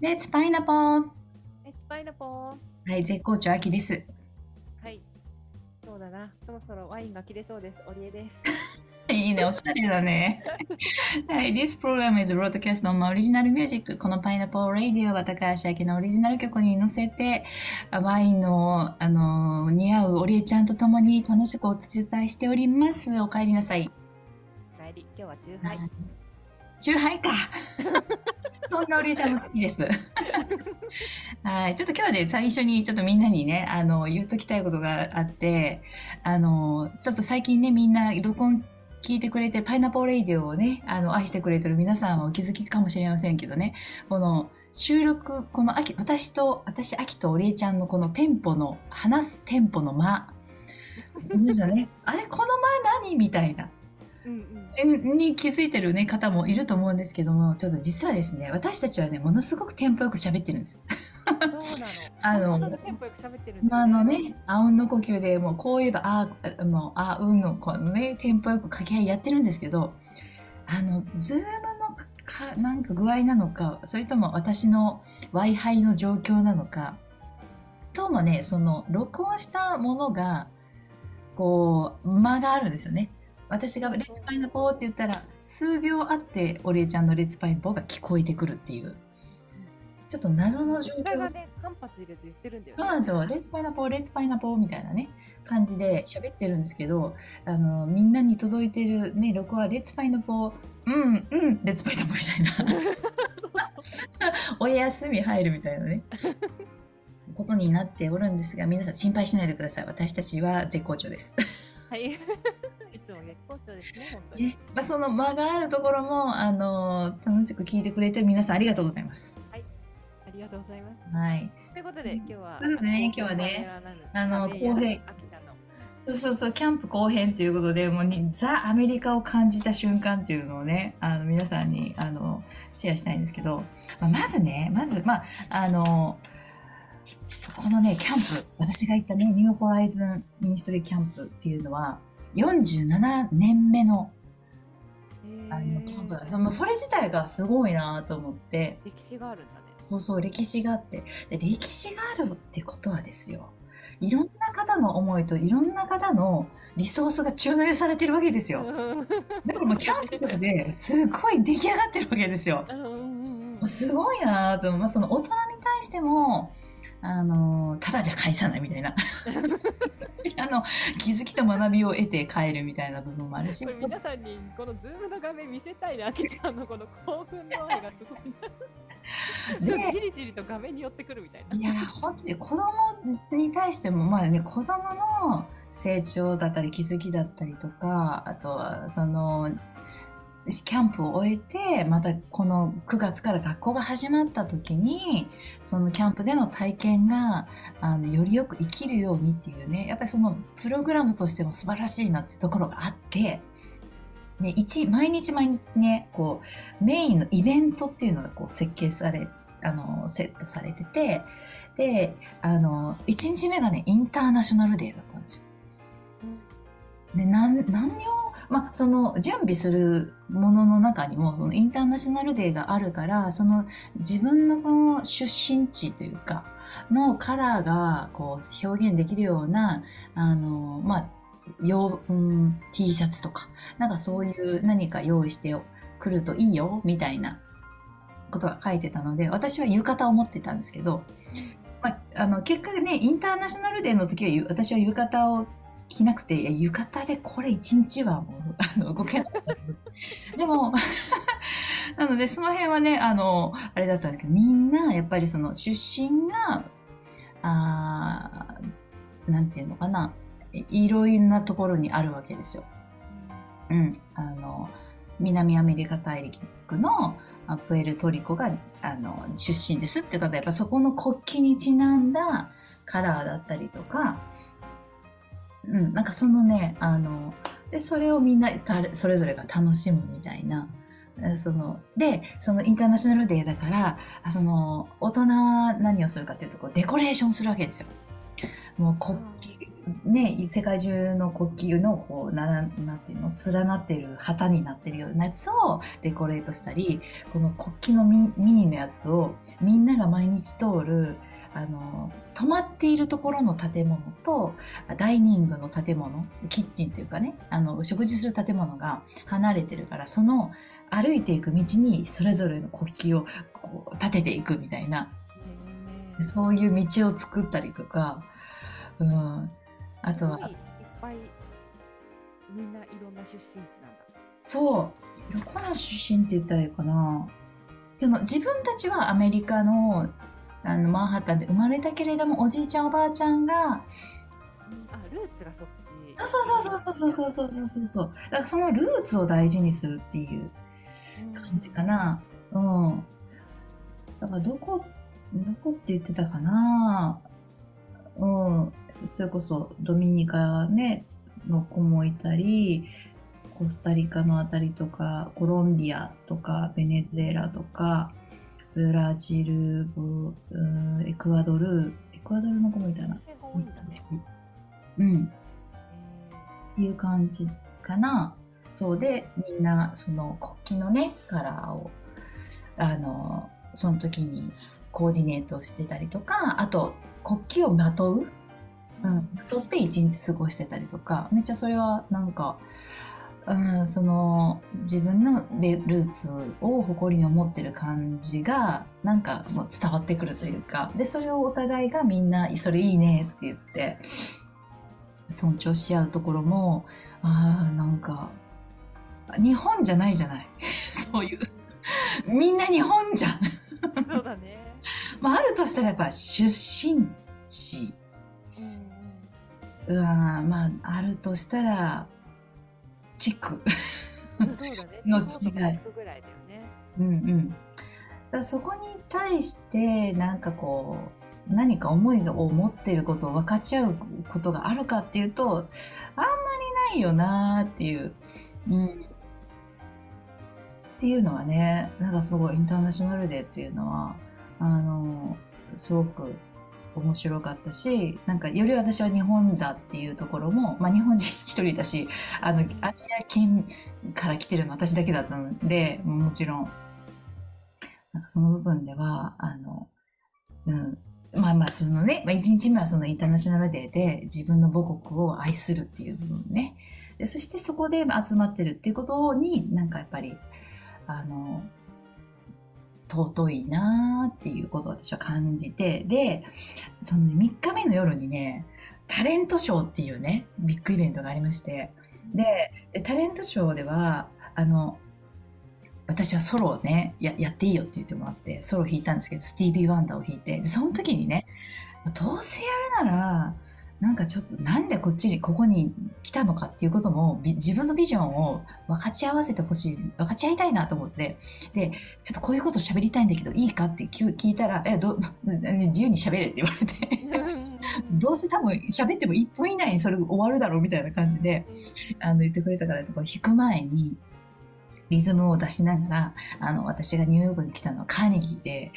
レッツパイナポー。パイナポー。はい、絶好調秋です。はい。そうだな。そろそろワインが切れそうです。オリエです。いいね、おしゃれだね。はい、This program is broadcast on my original music. このパイナポーラディオは高橋明のオリジナル曲に乗せて、ワインの、似合うオリエちゃんと共に楽しくお伝えしております。お帰りなさい。帰り、今日は酎ハイ。酎ハイか。そんなオリエちゃんも好きです。はい、ちょっと今日はね、最初にちょっとみんなにね、言っときたいことがあって、ちょっと最近ね、みんな録音聞いてくれて、パイナポーラディオをね、愛してくれてる皆さんはお気づきかもしれませんけどね、この収録、この秋、私、秋とオリエちゃんのこのテンポの、話すテンポの間、皆さんね、あれ、この間何みたいな。に気づいてる、ね、方もいると思うんですけども、ちょっと実はですね、私たちはね、ものすごくテンポよく喋ってるんです。ね、あうんの呼吸でもうこういえばあうんのこのね、テンポよく掛け合いやってるんですけど、ズームのなんか具合なのか、それとも私の Wi-Fi の状況なのか、ともね、その録音したものがこう間があるんですよね。私がレッツパイナポーって言ったら数秒あってオリエちゃんのレッツパイナポーが聞こえてくるっていうちょっと謎の状況がね、間髪入れず言ってるんだよね。そうなんですよ。レッツパイナポー、レッツパイナポーみたいなね感じで喋ってるんですけど、みんなに届いてるね録音はレッツパイナポー、レッツパイナポーみたいなお休み入るみたいなねことになっておるんですが、皆さん心配しないでください。私たちは絶好調です。はい。その間があるところも楽しく聞いてくれて皆さんありがとうございます。はい、ありがとうございます。はい。ということで今日はね、後編、そうキャンプ後編ということで、もうね、ザアメリカを感じた瞬間っていうのをね、皆さんにシェアしたいんですけど、まずこのねキャンプ、私が行ったねニューホライズンミニストリーキャンプっていうのは。47年目のキャンプだ。それ自体がすごいなと思って。歴史があるんだね。そう歴史があって、で歴史があるってことはですよ、いろんな方の思いといろんな方のリソースが注入されてるわけですよ。だからもうキャンプとしてすごい出来上がってるわけですよ。すごいなと思う。その大人に対してもただじゃ返さないみたいな気づきと学びを得て帰るみたいな部分もあるし、これ皆さんにこのズームの画面見せたいな。あきちゃんのこの興奮の絵がすごいな。じりじりと画面に寄ってくるみたいな。いや本当に子供に対してもまあね、子供の成長だったり気づきだったりとか、あとはそのキャンプを終えて、またこの9月から学校が始まった時に、そのキャンプでの体験がよりよく生きるようにっていうね、やっぱりそのプログラムとしても素晴らしいなっていうところがあって、ね、毎日ね、こうメインのイベントっていうのがこう設計され、セットされてて、で、1日目がね、インターナショナルデーだったんですよ。で何を、その準備するものの中にもそのインターナショナルデーがあるから、その自分のこの出身地というかのカラーがこう表現できるようなT シャツとかなんかそういう何か用意してくるといいよみたいなことが書いてたので、私は浴衣を持ってたんですけど、結果ね、インターナショナルデーの時は私は浴衣を着なくて、浴衣でこれ一日はもう動けないでもなのでその辺はねあれだったんだけど、みんなやっぱりその出身がなんていうのかな、いろいろなところにあるわけですよ。南アメリカ大陸のプエルトリコが出身ですって方はやっぱそこの国旗にちなんだカラーだったりとか。なんかそのねでそれをみんなそれぞれが楽しむみたいな、そのインターナショナルデーだから、その大人は何をするかっていうとこうデコレーションするわけですよ。もう国旗ね、世界中の国旗のこうなんていうの連なっている旗になってるようなやつをデコレートしたり、この国旗のミニのやつをみんなが毎日通る泊まっているところの建物とダイニングの建物、キッチンというかね、食事する建物が離れてるから、その歩いていく道にそれぞれの国旗をこう立てていくみたいな、そういう道を作ったりとか、あとはすごいいっぱいみんないろんな出身地なんだ。そう、どこの出身って言ったらいいかな。自分たちはアメリカの、マンハッタンで生まれたけれども、おじいちゃんおばあちゃんが、ルーツがそっち。そうそう。だからそのルーツを大事にするっていう感じかな。だからどこって言ってたかな。それこそドミニカ、ね、の子もいたり、コスタリカのあたりとか、コロンビアとか、ベネズエラとか、ブラジル、エクアドルの子もいたな。っていう感じかな。そうで、みんなその国旗のね、カラーを、その時にコーディネートしてたりとか、あと国旗をまとう。取って一日過ごしてたりとか、めっちゃそれはなんか、その自分のルーツを誇りに思ってる感じがなんかもう伝わってくるというか、でそれをお互いがみんなそれいいねって言って尊重し合うところも、なんか日本じゃないじゃないそういうみんな日本じゃんそうだね、あるとしたらやっぱ出身地、あるとしたら地区の違い。だからそこに対してなんかこう何か思いを持っていることを分かち合うことがあるかっていうと、あんまりないよなーっていう、っていうのはね、なんかすごいインターナショナルデーっていうのはすごく面白かったし、なんかより私は日本だっていうところも、日本人一人だし、アジア圏から来てるの私だけだったので、もちろんなんかその部分ではそのね、1日目はそのインターナショナルデーで自分の母国を愛するっていう部分ね、でそしてそこで集まってるっていうことになんかやっぱり尊いなーっていうことを私は感じて、でその3日目の夜にね、タレントショーっていうねビッグイベントがありまして、でタレントショーでは私はソロをね やっていいよって言ってもらってソロを弾いたんですけど、スティービー・ワンダーを弾いて、でその時にね、どうせやるならなんかちょっとなんでここに来たのかっていうことも自分のビジョンを分かち合いたいなと思って、でちょっとこういうこと喋りたいんだけどいいかって聞いたら、自由に喋れって言われてどうせ多分喋っても1分以内にそれ終わるだろうみたいな感じで言ってくれたから、弾く前にリズムを出しながら、私がニューヨークに来たのはカーネギーで、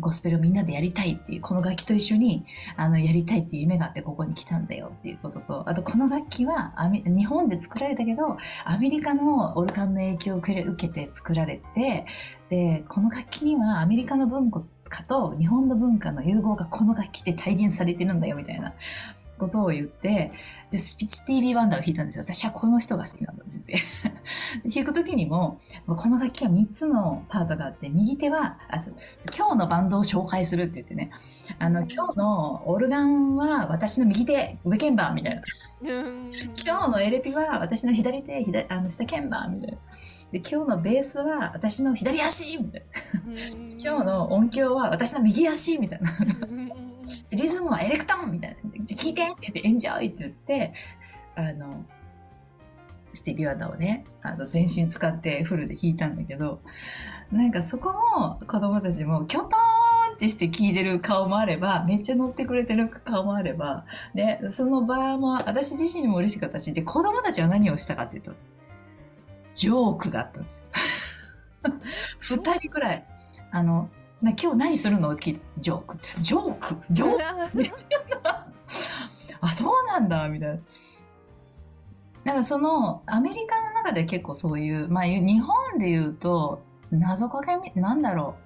ゴスペルをみんなでやりたいっていう、この楽器と一緒に、やりたいっていう夢があってここに来たんだよっていうことと、あとこの楽器は日本で作られたけど、アメリカのオルガンの影響を受けて作られて、で、この楽器にはアメリカの文化と日本の文化の融合がこの楽器で体現されてるんだよみたいなことを言って、でスピッチ TV ワンダーを弾いたんですよ。私はこの人が好きなんだって言って弾く時にも、この楽器は3つのパートがあって、右手は今日のバンドを紹介するって言ってね、今日のオルガンは私の右手上鍵盤みたいな今日のエレピは私の左手下鍵盤みたいな、で今日のベースは私の左足みたいな今日の音響は私の右足みたいなリズムはエレクトーンみたいな、聴いてって言ってエンジョイって言って、スティービー・ワンダーをね全身使ってフルで弾いたんだけど、なんかそこも子供たちもキョトーンってして聴いてる顔もあれば、めっちゃ乗ってくれてる顔もあれば、でその場も私自身も嬉しかったし、で子供たちは何をしたかっていうとジョークがあったんですよ2人くらい今日何するのって聞いて、ジョーク。あ、そうなんだみたいな。なんかそのアメリカの中で結構そういう、まあ日本で言うと謎かけなんだろ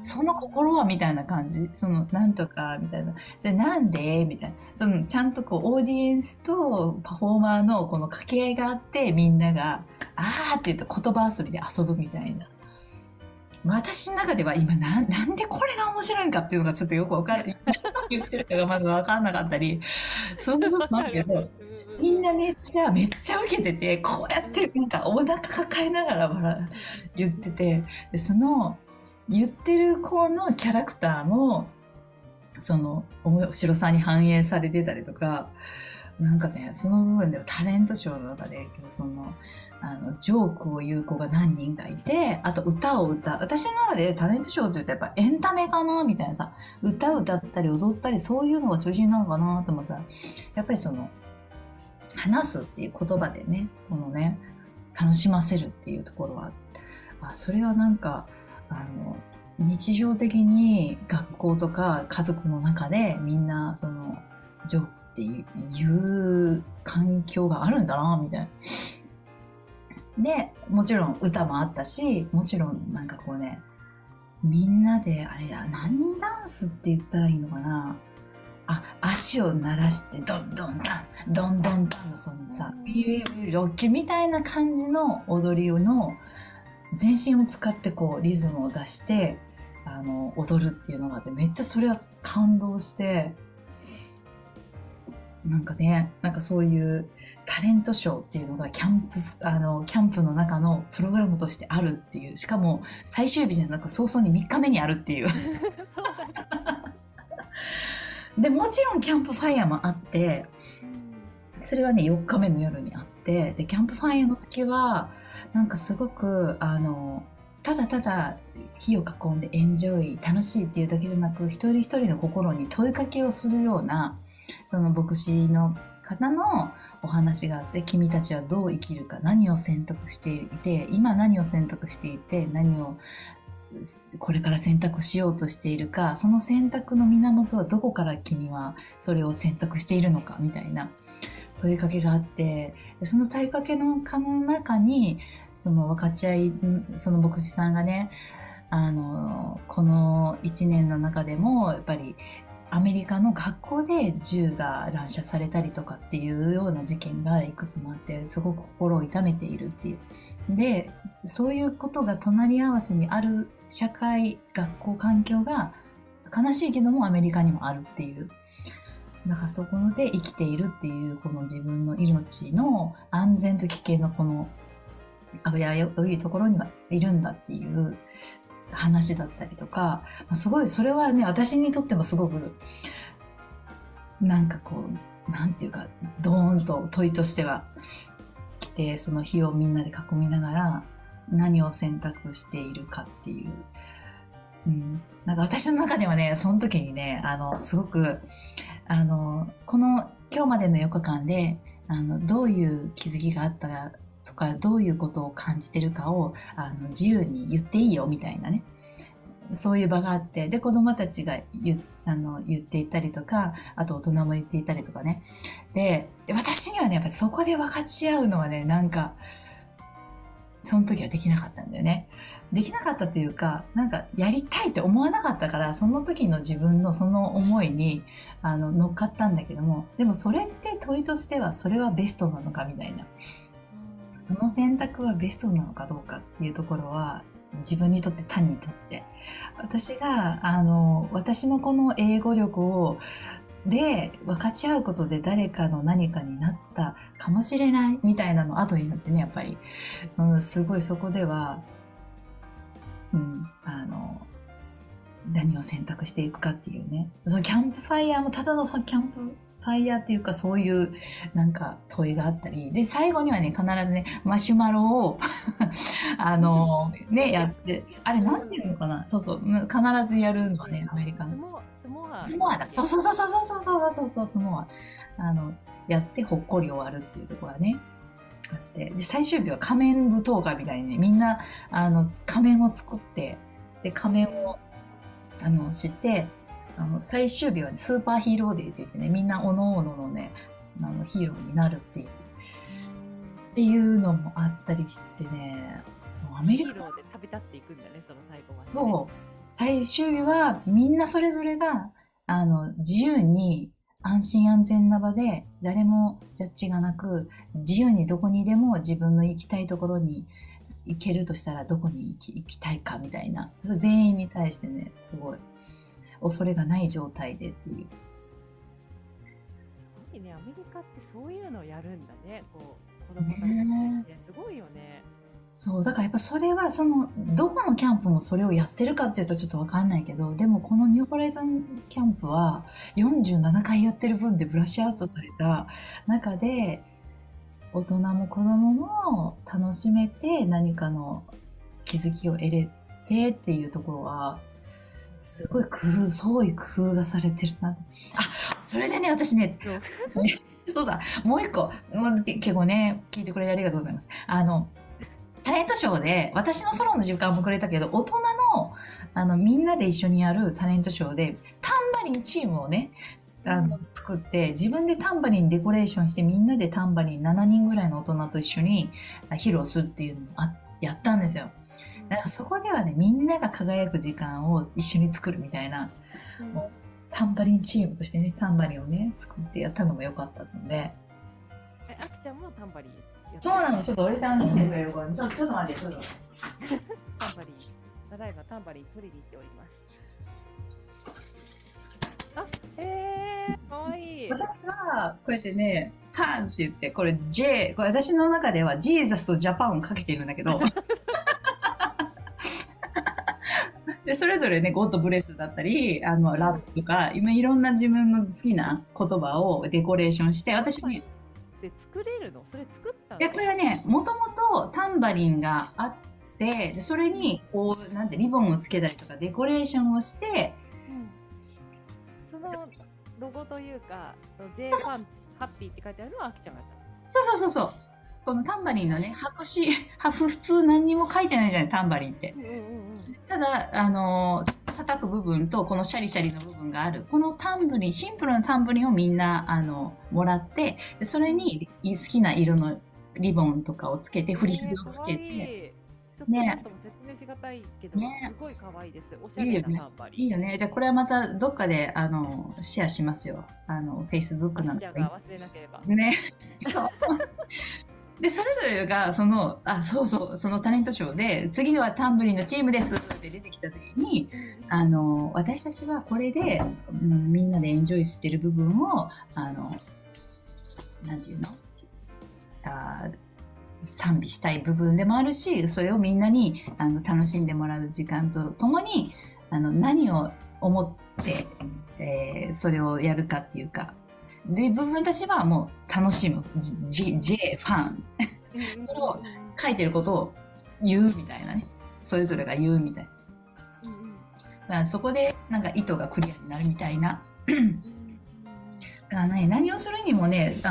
う、その心はみたいな感じ、そのなんとかみたいな、それなんでみたいな、そのちゃんとこうオーディエンスとパフォーマーのこの掛け合いがあって、みんながあーって言って言葉遊びで遊ぶみたいな。私の中では今なんでこれが面白いんかっていうのがちょっとよくわからない。言ってるのがまずわかんなかったり、そんなこともあるけど、みんなめっちゃ受けてて、こうやってなんかお腹抱えながら言ってて、でその言ってる子のキャラクターもその面白さに反映されてたりとか、なんかね、その部分ではタレントショーの中でそのジョークを言う子が何人かいて、あと歌を歌う。私の中でタレントショーって言うとやっぱエンタメかなみたいなさ、歌を歌ったり踊ったりそういうのが中心なのかなと思ったら、やっぱりその話すっていう言葉でね、このね、楽しませるっていうところは、あ、それはなんか日常的に学校とか家族の中でみんなそのジョークっていう環境があるんだなみたいな。で、もちろん歌もあったし、もちろんなんかこうね、みんなであれだ、何ダンスって言ったらいいのかな、あ、足を鳴らしてドンドンタンドンドンタンのそのさ、ロッキーみたいな感じの踊りの全身を使ってこうリズムを出して踊るっていうのがあって、めっちゃそれは感動して、なんかね、なんかそういうタレントショーっていうのがキャンプの中のプログラムとしてあるっていう、しかも最終日じゃなく早々に3日目にあるっていう。そうだで、もちろんキャンプファイヤーもあって、それはね、4日目の夜にあって、で、キャンプファイヤーの時は、なんかすごく、ただただ火を囲んでエンジョイ、楽しいっていうだけじゃなく、一人一人の心に問いかけをするような、その牧師の方のお話があって、君たちはどう生きるか、何を選択していて、今何を選択していて、何をこれから選択しようとしているか、その選択の源はどこから君はそれを選択しているのか、みたいな問いかけがあって、その問いかけの可能の中にその分かち合い、その牧師さんがね、この1年の中でもやっぱりアメリカの学校で銃が乱射されたりとかっていうような事件がいくつもあって、すごく心を痛めているっていう。で、そういうことが隣り合わせにある社会、学校、環境が悲しいけどもアメリカにもあるっていう、なんかそこで生きているっていう、この自分の命の安全と危険のこの危ういところにはいるんだっていう話だったりとか、すごいそれはね、私にとってもすごくなんかこう、なんていうか、ドーンと問いとしては来て、その火をみんなで囲みながら何を選択しているかっていう、なんか私の中ではね、その時にね、すごくこの今日までの4日間でどういう気づきがあったかとか、どういうことを感じてるかを自由に言っていいよみたいなね、そういう場があって、で子どもたちが言っていたりとか、あと大人も言っていたりとかね。で、私にはね、やっぱりそこで分かち合うのはね、なんかその時はできなかったんだよね。できなかったというか、なんかやりたいって思わなかったから、その時の自分のその思いに乗っかったんだけども、でもそれって問いとしては、それはベストなのかみたいな、その選択はベストなのかどうかっていうところは、自分にとって他にとって、私が私のこの英語力をで分かち合うことで誰かの何かになったかもしれないみたいなの後になってね、やっぱり、すごいそこでは、何を選択していくかっていうね、そのキャンプファイヤーもただのキャンプファイヤーっていうか、そういうなんか問いがあったりで、最後にはね、必ずね、マシュマロをね、やって、あれなんていうのかな、そうそう、必ずやるのはね、アメリカのスモアだ、そうスモアやってほっこり終わるっていうところはねあって、で最終日は仮面舞踏会みたいにね、みんな仮面を作って、で仮面をして、最終日は、ね、スーパーヒーローデーといってね、みんなおのおののね、ヒーローになるっていうのもあったりしてね、もうアメリカヒーローで旅立っていくんだね、その最後まで、ね。そう、最終日はみんなそれぞれが自由に安心安全な場で誰もジャッジがなく自由にどこにでも自分の行きたいところに行けるとしたらどこに行きたいかみたいな、全員に対してね、すごい恐れがない状態でっていう。すごいね、アメリカってそういうのをやるんだね、こう子供たちに。すごいよね。そうだからやっぱそれはそのどこのキャンプもそれをやってるかっていうとちょっと分かんないけど、でもこのニューホライズンキャンプは47回やってる分でブラッシュアウトされた中で大人も子供も楽しめて何かの気づきを得れてっていうところはすごい創意工夫がされてるな。あ、それでね、私ねそうだ、もう一個結構ね聞いてくれてありがとうございます。タレントショーで、私のソロの時間もくれたけど、大人の、みんなで一緒にやるタレントショーで、タンバリンチームをね、作って、自分でタンバリンデコレーションして、みんなでタンバリン7人ぐらいの大人と一緒に披露するっていうのをやったんですよ。だからそこではね、みんなが輝く時間を一緒に作るみたいな、もうタンバリンチームとしてね、タンバリンをね、作ってやったのも良かったので。あきちゃんもタンバリン？そうなの、ちょっと俺ちゃん見てくれるから、ね、ちょっと待って、ちょっと待ってタンバリン、ただいまタンバリン取りに行っております。あ、かわいい。私はこうやってね、タンって言って、これ J、 これ私の中ではジーザスとジャパンをかけているんだけどでそれぞれね、ゴッドブレスだったりラップとか、今いろんな自分の好きな言葉をデコレーションして、私もねで作れるの？それ作ったの？いや、これはね、もともとタンバリンがあって、でそれにこうなんてリボンをつけたりとかデコレーションをして、うん、そのロゴというか J ファンハッピーって書いてあるのはあきちゃんがやったの？そうこのタンバリンのね、白紙普通何にも書いてないじゃない、タンバリンって、ただ叩く部分とこのシャリシャリの部分があるこのタンブリン、シンプルなタンブリンをみんなもらって、でそれに好きな色のリボンとかをつけて、フリフリをつけて、ちょっと説明しがたいけど、ね、すごい可愛いです。おしゃれなタンバリン。いいよね。じゃあこれはまたどっかでシェアしますよ。Facebook なので。忘れなければ。ね。そう。でそれぞれがそのタレントショーで、次はタンブリンのチームですって出てきた時に、私たちはこれで、みんなでエンジョイしてる部分をなんていうの、賛美したい部分でもあるし、それをみんなに楽しんでもらう時間とともに何を思って、それをやるかっていうか。で、部分たちはもう楽しむ J ファンそれを書いてることを言うみたいなね、それぞれが言うみたいな、だからそこでなんか意図がクリアになるみたいなだから、ね、何をするにもね、素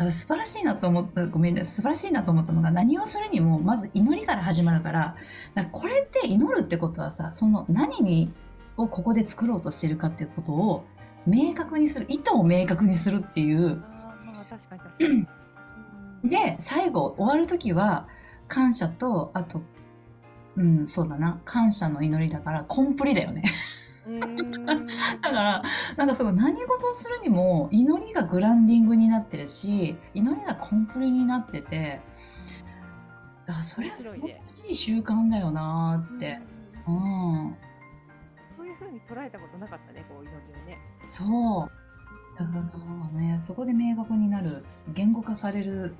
晴らしいなと思った素晴らしいなと思ったのが、何をするにもまず祈りから始まるから、これって祈るってことはさ、その何をここで作ろうとしてるかっていうことを明確にする、意図を明確にするっていう。で最後終わる時は感謝と、あとそうだな、感謝の祈りだからコンプリだよねだからなんかその何事をするにも祈りがグランディングになってるし、祈りがコンプリになってて、それはすごい習慣だよなーって。捉えたことなかったね、こう祈りをね。そうだからね、そこで明確になる、言語化される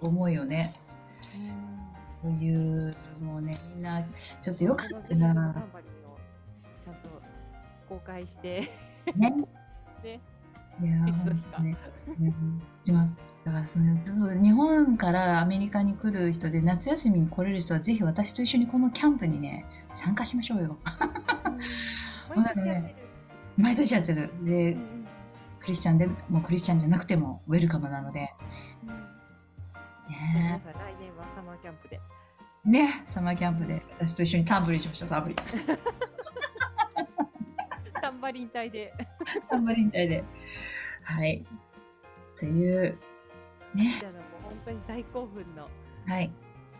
思いよね。というもうね、みんなちょっとよかったな。タンバリンをちゃんと公開してね。ね。いやー、ね、します。だから日本からアメリカに来る人で夏休みに来れる人は、ぜひ私と一緒にこのキャンプにね参加しましょうよ。毎年やってる。で、クリスチャンでもクリスチャンじゃなくてもウェルカムなので。ね。来年はサマーキャンプで。ね、サマーキャンプで私と一緒にタンブリンしましょう。タンブリン。んばりん隊でたんばりん隊ではいというね、もう本当に大興奮のはい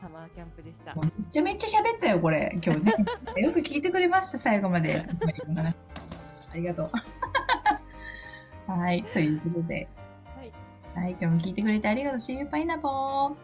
サマーキャンプでした。めちゃめちゃ喋ったよこれ今日ねよく聞いてくれました最後までありがとうはいということで、はい、はい、今日も聞いてくれてありがとう。See you, Pineapple!